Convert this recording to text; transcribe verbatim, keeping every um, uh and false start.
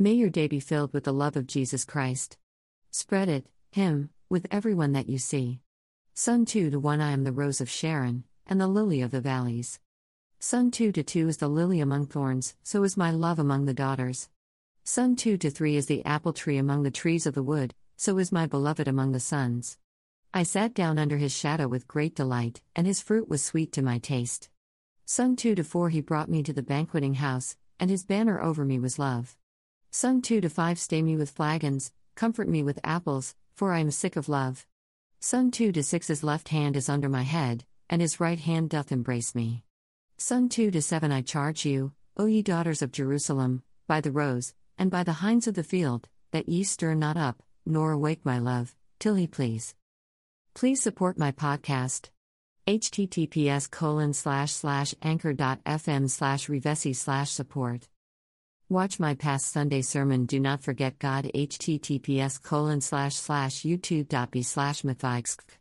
May your day be filled with the love of Jesus Christ. Spread it, Him, with everyone that you see. Sun two to one I am the rose of Sharon, and the lily of the valleys. Sun two to two is the lily among thorns, so is my love among the daughters. Sun two to three is the apple tree among the trees of the wood, so is my beloved among the sons. I sat down under his shadow with great delight, and his fruit was sweet to my taste. Sun two to four he brought me to the banqueting house, and his banner over me was love. Sun two to five stay me with flagons, comfort me with apples, for I am sick of love. Sun two to six his left hand is under my head, and his right hand doth embrace me. Sun two to seven I charge you, O ye daughters of Jerusalem, by the rose, and by the hinds of the field, that ye stir not up, nor awake my love, till he please. Please support my podcast. H T T P S colon slash slash anchor dot F M slash revesi slash support Watch my past Sunday sermon. Do not forget God. H T T P S colon slash slash youtube dot b slash mathixk